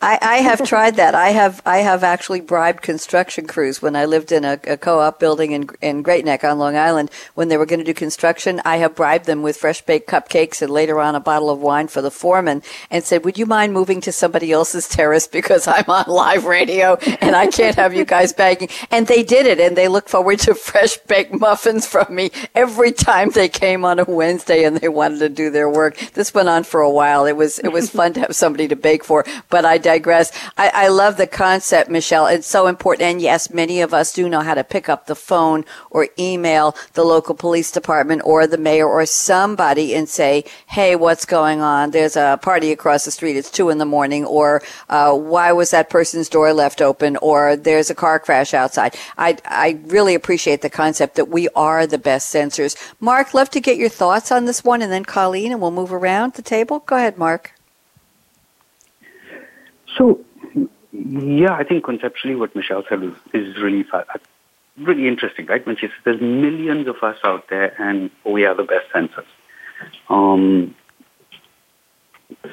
I, I have tried that. I have I have actually bribed construction crews. When I lived in a, a co-op building in, in Great Neck on Long Island, when they were going to do construction, I have bribed them with fresh-baked cupcakes and later on a bottle of wine for the foreman and said, would you mind moving to somebody else's terrace because I'm on live radio and I can't have you guys bagging. And they did it, and they look forward to fresh baked muffins from me every time they came on a Wednesday and they wanted to do their work. This went on for a while. It was it was fun to have somebody to bake for, but I digress. I, I love the concept, Michelle. It's so important. And yes, many of us do know how to pick up the phone or email the local police department or the mayor or somebody and say, hey, what's going on? There's a party across the street. It's two in the morning, or uh, why was that person's door left open, or there's a car crash outside. I, I really appreciate the concept that we are the best censors. Mark, love to get your thoughts on this one, and then Colleen, and we'll move around the table. Go ahead, Mark. So, yeah, I think conceptually what Michelle said is, is really really interesting, right? When she says there's millions of us out there, and we are the best censors. Um,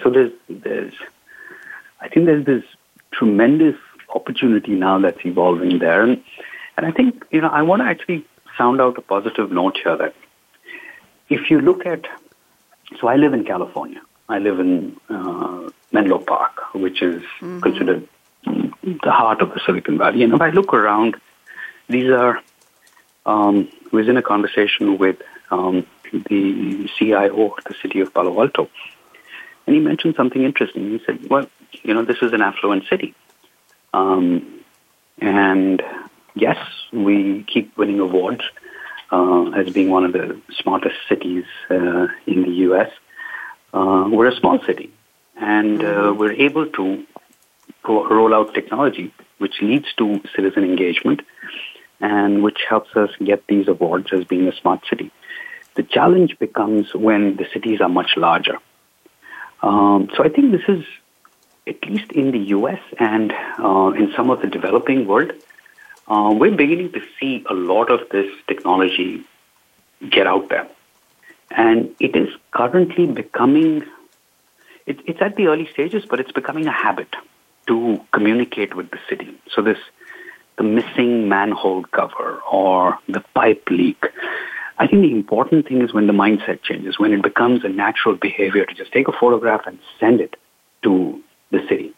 so there's, there's, I think there's this tremendous opportunity now that's evolving there. And, and I think, you know, I want to actually sound out a positive note here that if you look at, so I live in California. I live in uh, Menlo Park, which is mm-hmm. considered the heart of the Silicon Valley. And if I look around, these are, um, I was in a conversation with um, the C I O of the city of Palo Alto. And he mentioned something interesting. He said, well, you know, this is an affluent city. Um, and yes, we keep winning awards uh, as being one of the smartest cities uh, in the U S. Uh, we're a small city, and uh, we're able to pro- roll out technology, which leads to citizen engagement and which helps us get these awards as being a smart city. The challenge becomes when the cities are much larger. Um, so I think this is, at least in the U S and uh, in some of the developing world, uh, we're beginning to see a lot of this technology get out there. And it is currently becoming, it, it's at the early stages, but it's becoming a habit to communicate with the city. So this, the missing manhole cover or the pipe leak, I think the important thing is when the mindset changes, when it becomes a natural behavior to just take a photograph and send it to the city,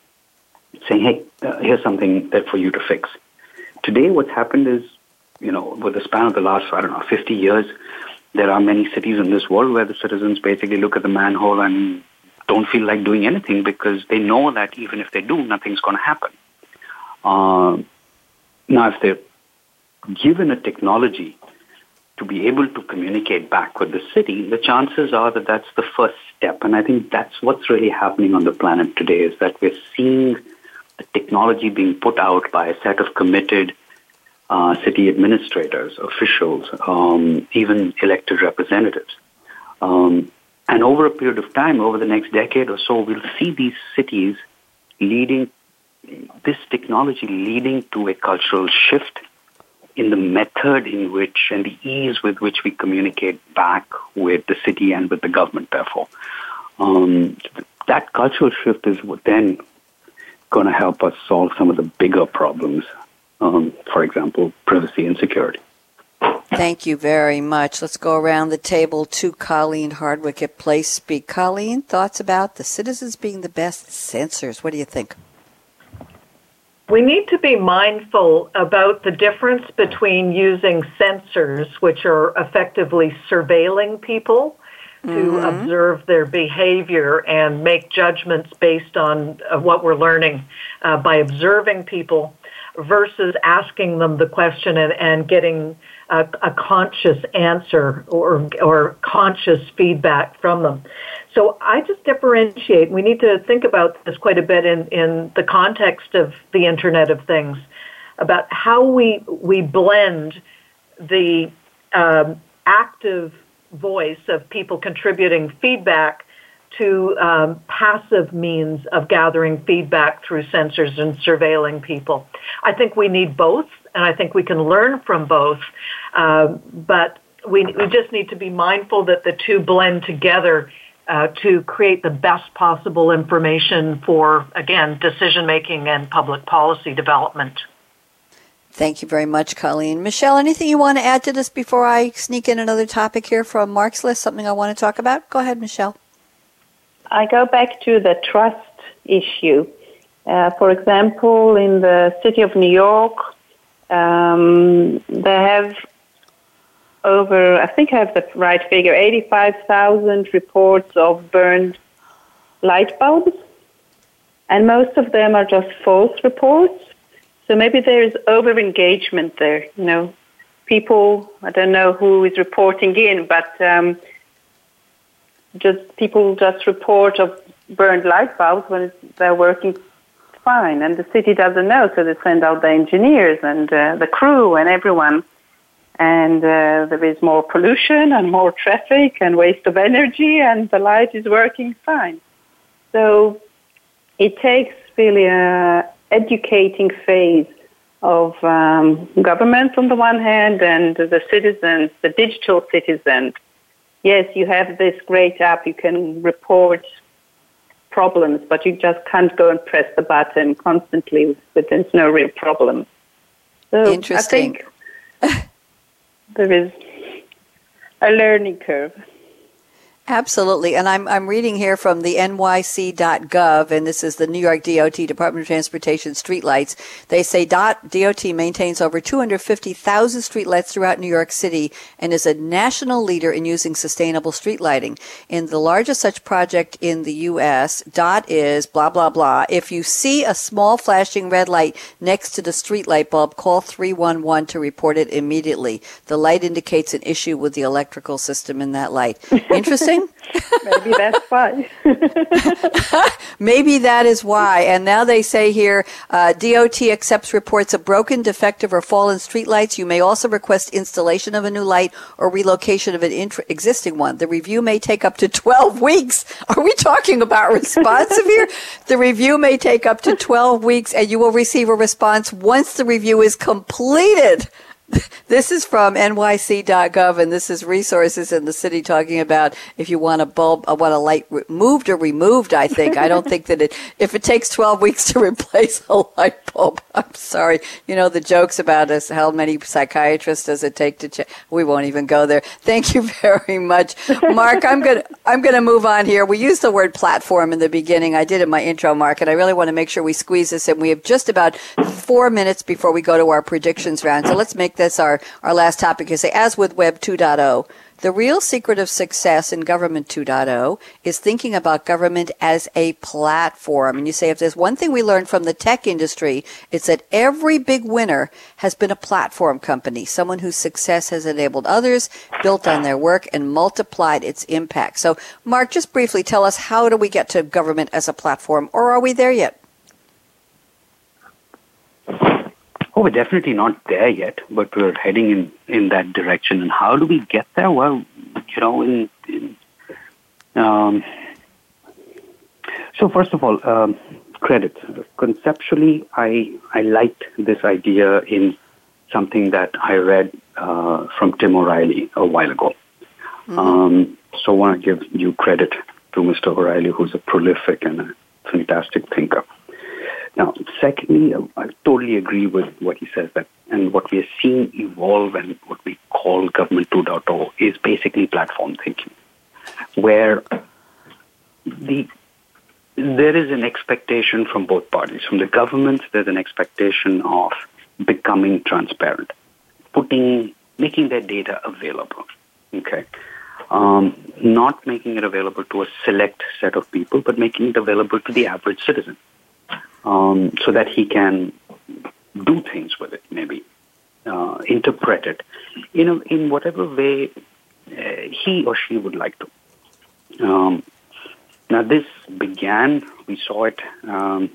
saying, hey, uh, here's something that for you to fix. Today, what's happened is, you know, with the span of the last, I don't know, fifty years, there are many cities in this world where the citizens basically look at the manhole and don't feel like doing anything because they know that even if they do, nothing's going to happen. Uh, now, if they're given a technology to be able to communicate back with the city, the chances are that that's the first step. And I think that's what's really happening on the planet today is that we're seeing the technology being put out by a set of committed uh, city administrators, officials, um, even elected representatives. Um, and over a period of time, over the next decade or so, we'll see these cities leading, this technology leading to a cultural shift in the method in which and the ease with which we communicate back with the city and with the government, therefore. Um, that cultural shift is then going to help us solve some of the bigger problems, um, for example, privacy and security. Thank you very much. Let's go around the table to Colleen Hardwick at PlaceSpeak. Colleen, thoughts about the citizens being the best censors? What do you think? We need to be mindful about the difference between using sensors, which are effectively surveilling people mm-hmm. to observe their behavior and make judgments based on uh, what we're learning uh, by observing people, versus asking them the question and, and getting a, a conscious answer or, or conscious feedback from them. So I just differentiate. We need to think about this quite a bit in, in the context of the Internet of Things, about how we we blend the um, active voice of people contributing feedback to um, passive means of gathering feedback through sensors and surveilling people. I think we need both, and I think we can learn from both, uh, but we, we just need to be mindful that the two blend together uh, to create the best possible information for, again, decision-making and public policy development. Thank you very much, Colleen. Michelle, anything you want to add to this before I sneak in another topic here from Mark's list, something I want to talk about? Go ahead, Michelle. I go back to the trust issue. Uh, for example, in the city of New York, um, they have over, I think I have the right figure, eighty-five thousand reports of burned light bulbs, and most of them are just false reports. So maybe there is over-engagement there, you know. People, I don't know who is reporting in, but um, just people just report of burned light bulbs when it's, they're working fine, and the city doesn't know, so they send out the engineers and uh, the crew and everyone, and uh, there is more pollution and more traffic and waste of energy, and the light is working fine. So it takes really a... educating phase of um, government on the one hand and the citizens, the digital citizens. Yes, you have this great app, you can report problems, but you just can't go and press the button constantly, but there's no real problem. So interesting. I think there is a learning curve. Absolutely. And I'm I'm reading here from the N Y C dot gov, and this is the New York D O T, Department of Transportation, streetlights. They say D O T maintains over two hundred fifty thousand streetlights throughout New York City and is a national leader in using sustainable street lighting. In the largest such project in the U S, D O T is blah, blah, blah. If you see a small flashing red light next to the street light bulb, call three one one to report it immediately. The light indicates an issue with the electrical system in that light. Interesting. Maybe that's why. Maybe that is why. And now they say here, uh, D O T accepts reports of broken, defective, or fallen streetlights. You may also request installation of a new light or relocation of an int- existing one. The review may take up to twelve weeks. Are we talking about responsive here? The review may take up to twelve weeks, and you will receive a response once the review is completed. This is from N Y C dot gov, and this is resources in the city talking about if you want a bulb, I want a light re- moved or removed, I think. I don't think that it, if it takes twelve weeks to replace a light bulb, I'm sorry. You know, the jokes about us, how many psychiatrists does it take to check? We won't even go there. Thank you very much. Mark, I'm going to, I'm going to move on here. We used the word platform in the beginning. I did in my intro, Mark, and I really want to make sure we squeeze this in. We have just about four minutes before we go to our predictions round. So let's make this our, our last topic. You say, as with Web two point oh, the real secret of success in Government two point oh is thinking about government as a platform. And you say, if there's one thing we learned from the tech industry, it's that every big winner has been a platform company, someone whose success has enabled others, built on their work, and multiplied its impact. So, Mark, just briefly tell us, how do we get to government as a platform, or are we there yet? Oh, we're definitely not there yet, but we're heading in, in that direction. And how do we get there? Well, you know, in, in, um, so first of all, um, credits. Conceptually, I I liked this idea in something that I read uh, from Tim O'Reilly a while ago. Mm-hmm. Um, so I want to give due credit to Mister O'Reilly, who's a prolific and a fantastic thinker. Now, secondly, I totally agree with what he says, that and what we are seeing evolve and what we call Government two point oh is basically platform thinking, where the there is an expectation from both parties. From the governments, there's an expectation of becoming transparent, putting making their data available, okay? Um, not making it available to a select set of people, but making it available to the average citizen. Um, so that he can do things with it, maybe uh, interpret it, you know, in whatever way uh, he or she would like to. Um, now, this began. We saw it um,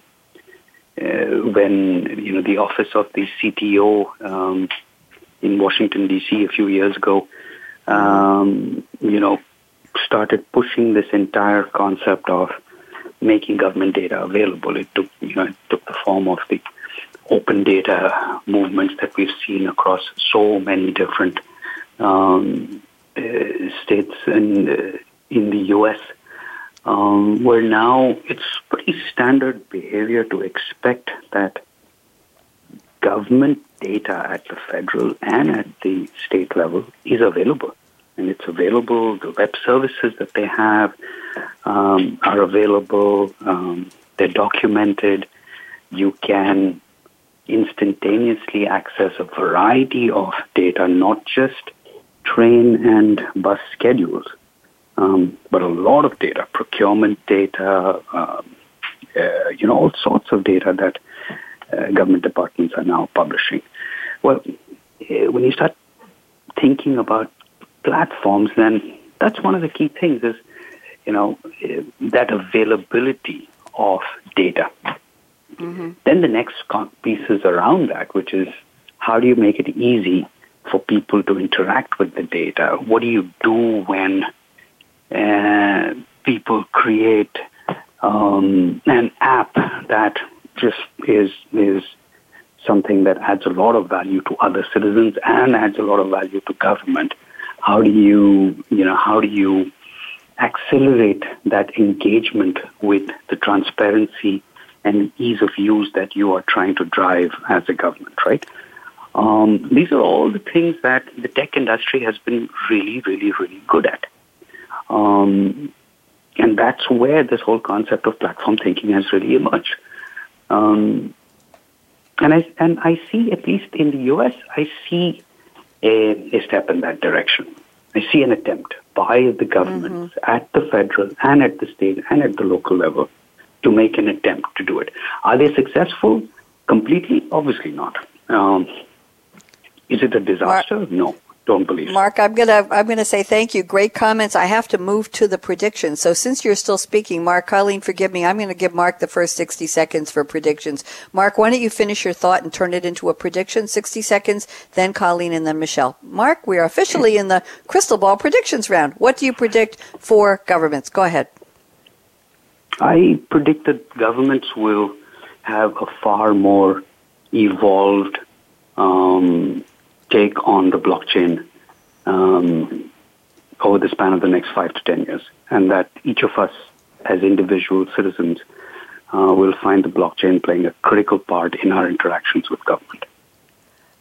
uh, when you know the office of the C T O um, in Washington D C a few years ago. Um, you know, started pushing this entire concept of making government data available. It took, you know, it took the form of the open data movements that we've seen across so many different um, uh, states and uh, in the U S, um, where now it's pretty standard behavior to expect that government data at the federal and at the state level is available. And it's available, the web services that they have um, are available, um, they're documented. You can instantaneously access a variety of data, not just train and bus schedules, um, but a lot of data, procurement data, um, uh, you know, all sorts of data that uh, government departments are now publishing. Well, when you start thinking about platforms, then that's one of the key things is, you know, that availability of data. Mm-hmm. Then the next piece is around that, which is how do you make it easy for people to interact with the data? What do you do when uh, people create um, an app that just is is something that adds a lot of value to other citizens and adds a lot of value to government? How do you, you know, how do you accelerate that engagement with the transparency and ease of use that you are trying to drive as a government, right? Um, these are all the things that the tech industry has been really, really, really good at. Um, and that's where this whole concept of platform thinking has really emerged. Um, and I and I see, at least in the U S, I see A, a step in that direction. I see an attempt by the governments mm-hmm. at the federal and at the state and at the local level to make an attempt to do it. Are they successful? Completely? Obviously not. Um, is it a disaster? Mark, no, don't believe it. Mark, I'm gonna I'm gonna say thank you. Great comments. I have to move to the predictions. So since you're still speaking, Mark, Colleen, forgive me. I'm gonna give Mark the first sixty seconds for predictions. Mark, why don't you finish your thought and turn it into a prediction? sixty seconds, then Colleen, and then Michelle. Mark, we are officially in the crystal ball predictions round. What do you predict for governments? Go ahead. I predict that governments will have a far more evolved um, take on the blockchain um, over the span of the next five to ten years, and that each of us as individual citizens uh, will find the blockchain playing a critical part in our interactions with government.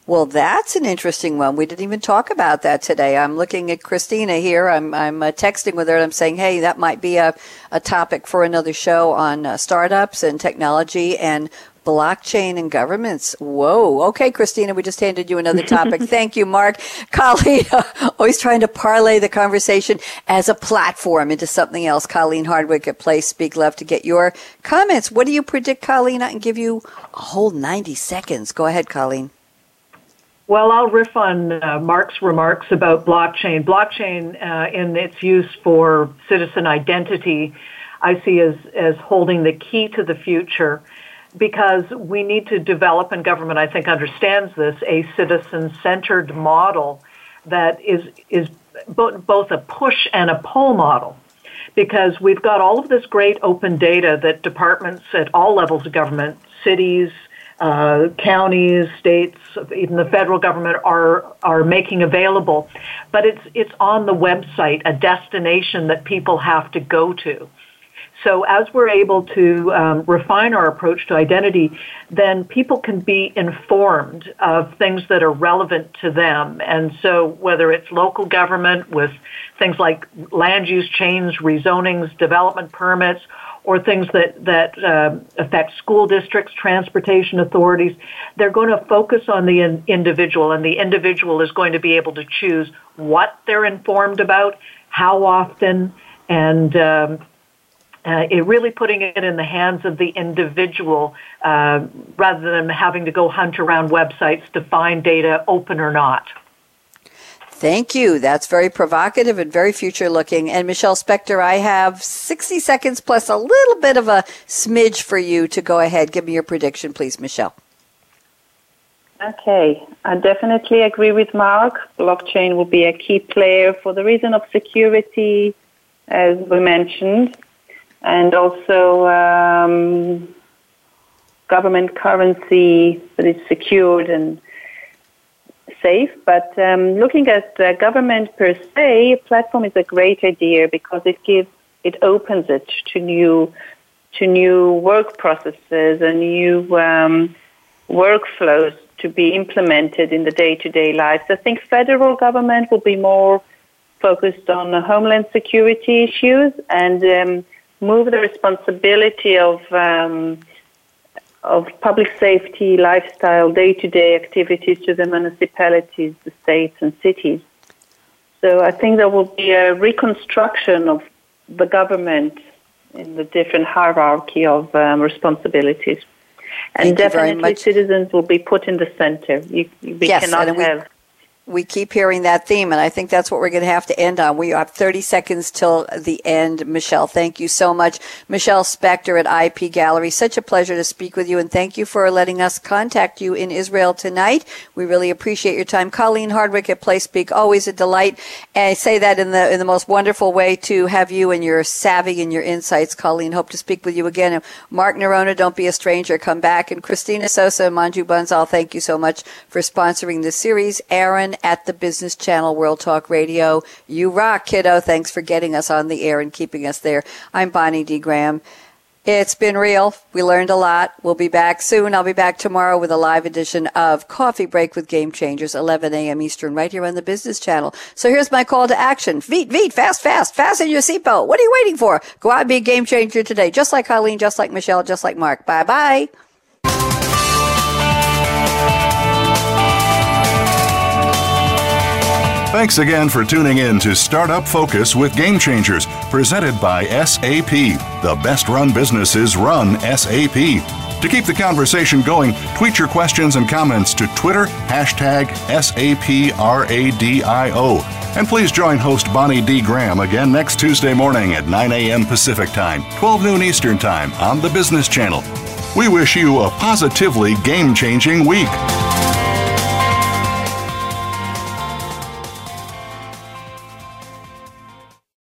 Well, that's an interesting one. We didn't even talk about that today. I'm looking at Christina here. I'm I'm uh, texting with her, and I'm saying, hey, that might be a, a topic for another show on uh, startups and technology and blockchain and governments. Whoa. Okay, Christina, we just handed you another topic. Thank you, Mark. Colleen, uh, always trying to parlay the conversation as a platform into something else. Colleen Hardwick at PlaceSpeak, love to get your comments. What do you predict, Colleen? I can give you a whole ninety seconds. Go ahead, Colleen. Well, I'll riff on uh, Mark's remarks about blockchain. Blockchain, uh, in its use for citizen identity, I see as, as holding the key to the future, because we need to develop, and government, I think, understands this, a citizen-centered model that is, is bo- both a push and a pull model, because we've got all of this great open data that departments at all levels of government, cities, Uh, counties, states, even the federal government are are making available, but it's it's on the website, a destination that people have to go to. So as we're able to um, refine our approach to identity, then people can be informed of things that are relevant to them. And so whether it's local government with things like land use change, rezonings, development permits, or things that, that uh, affect school districts, transportation authorities, they're going to focus on the in- individual, and the individual is going to be able to choose what they're informed about, how often, and um, uh, it really putting it in the hands of the individual uh, rather than having to go hunt around websites to find data open or not. Thank you. That's very provocative and very future-looking. And Michelle Spector, I have sixty seconds plus a little bit of a smidge for you to go ahead. Give me your prediction, please, Michelle. Okay. I definitely agree with Mark. Blockchain will be a key player for the reason of security, as we mentioned, and also um, government currency that is secured and safe. But um, looking at uh, government per se, a platform is a great idea because it gives, it opens it to new to new work processes and new um, workflows to be implemented in the day-to-day lives. I think federal government will be more focused on the homeland security issues and um, move the responsibility of um, of public safety, lifestyle, day-to-day activities to the municipalities, the states, and cities. So I think there will be a reconstruction of the government in the different hierarchy of um, responsibilities. And definitely citizens will be put in the center. You, you, we yes, cannot we, have... We keep hearing that theme, and I think that's what we're going to have to end on. We have thirty seconds till the end, Michelle. Thank you so much. Michelle Spector at I P Gallery, such a pleasure to speak with you, and thank you for letting us contact you in Israel tonight. We really appreciate your time. Colleen Hardwick at PlaceSpeak, always a delight. And I say that in the in the most wonderful way to have you and your savvy and your insights, Colleen. Hope to speak with you again. And Mark Nerona, don't be a stranger. Come back. And Christina Sosa and Manju Bunzal, thank you so much for sponsoring this series. Aaron at the Business Channel World Talk Radio. You rock, kiddo. Thanks for getting us on the air and keeping us there. I'm Bonnie D. Graham. It's been real. We learned a lot. We'll be back soon. I'll be back tomorrow with a live edition of Coffee Break with Game Changers, eleven a.m. Eastern, right here on the Business Channel. So here's my call to action. Veet, veet, fast, fast, fasten your seatbelt. What are you waiting for? Go out and be a game changer today, just like Colleen, just like Michelle, just like Mark. Bye-bye. Thanks again for tuning in to Startup Focus with Game Changers, presented by S A P. The best-run businesses run S A P. To keep the conversation going, tweet your questions and comments to Twitter, hashtag S A P R A D I O. And please join host Bonnie D. Graham again next Tuesday morning at nine a.m. Pacific Time, twelve noon Eastern Time on the Business Channel. We wish you a positively game-changing week.